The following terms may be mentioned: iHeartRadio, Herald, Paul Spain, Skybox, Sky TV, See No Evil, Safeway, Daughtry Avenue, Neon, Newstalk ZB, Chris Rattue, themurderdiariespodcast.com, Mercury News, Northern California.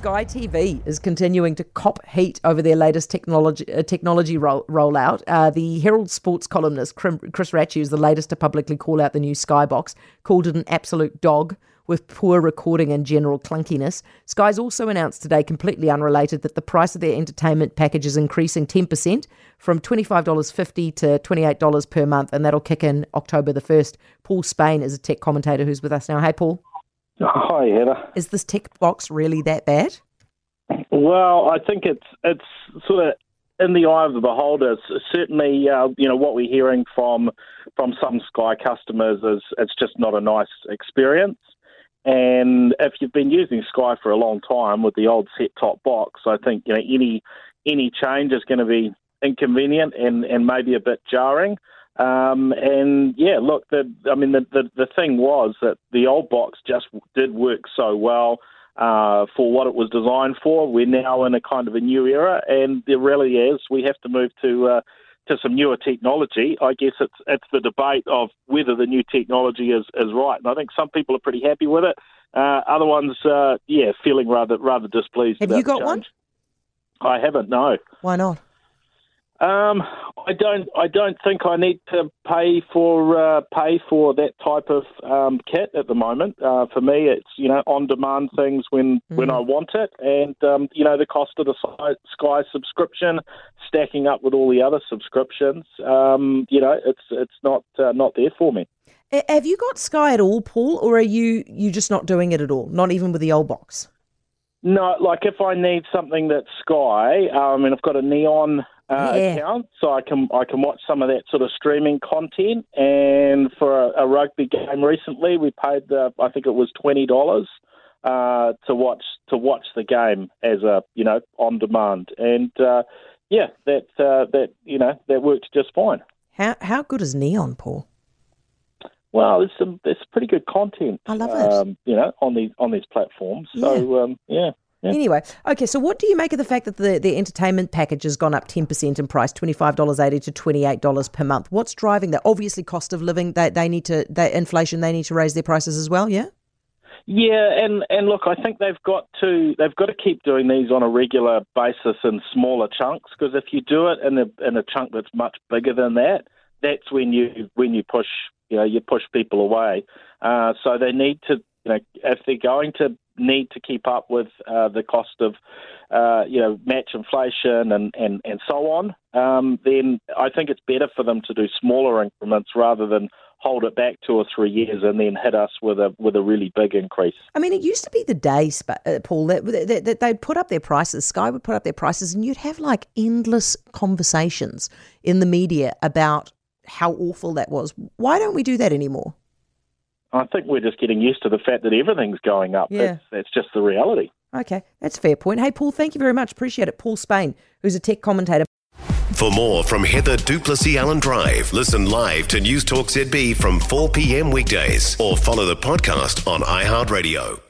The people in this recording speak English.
Sky TV is continuing to cop heat over their latest technology rollout. The Herald sports columnist Chris Rattue is the latest to publicly call out the new Skybox, called it an absolute dog with poor recording and general clunkiness. Sky's also announced today, completely unrelated, that the price of their entertainment package is increasing 10% from $25.50 to $28 per month, and that'll kick in October the 1st. Paul Spain is a tech commentator who's with us now. Hey, Paul. Hi, Hannah. Is this tech box really that bad? Well, I think it's sort of in the eye of the beholder. It's certainly, what we're hearing from some Sky customers is it's just not a nice experience. And if you've been using Sky for a long time with the old set-top box, I think any change is going to be inconvenient and maybe a bit jarring. The thing was that the old box just did work so well for what it was designed for. We're now in a kind of a new era, and there really is. We have to move to some newer technology. I guess it's the debate of whether the new technology is right. And I think some people are pretty happy with it. Other ones, feeling rather displeased. Have you got one? I haven't, no. Why not? I don't think I need to pay for that type of kit at the moment. For me, it's on-demand things when I want it, and the cost of the Sky subscription stacking up with all the other subscriptions. It's not there for me. Have you got Sky at all, Paul, or are you just not doing it at all? Not even with the old box. No, like if I need something that's Sky, and I've got a Neon account, so I can watch some of that sort of streaming content. And for a rugby game recently, we paid I think it was $20 to watch the game as a on demand, and that worked just fine. How good is Neon, Paul? Well, there's pretty good content. I love it. On these platforms. Yeah. So yeah. Anyway, okay. So, what do you make of the fact that the entertainment package has gone up 10% in price, $25.80 to $28 per month? What's driving that? Obviously, cost of living. Inflation. They need to raise their prices as well. Yeah. Yeah, and look, I think they've got to keep doing these on a regular basis in smaller chunks, because if you do it in a chunk that's much bigger than that, that's when you push. You push people away. So they need to, if they're going to need to keep up with the cost of, match inflation and so on, then I think it's better for them to do smaller increments rather than hold it back 2 or 3 years and then hit us with a really big increase. I mean, it used to be the day, Paul, that they'd put up their prices, Sky would put up their prices, and you'd have like endless conversations in the media about how awful that was. Why don't we do that anymore? I think we're just getting used to the fact that everything's going up. Yeah. That's just the reality. Okay, that's a fair point. Hey, Paul, thank you very much. Appreciate it. Paul Spain, who's a tech commentator. For more from Heather Duplessy Allen Drive, listen live to Newstalk ZB from 4 p.m. weekdays or follow the podcast on iHeartRadio.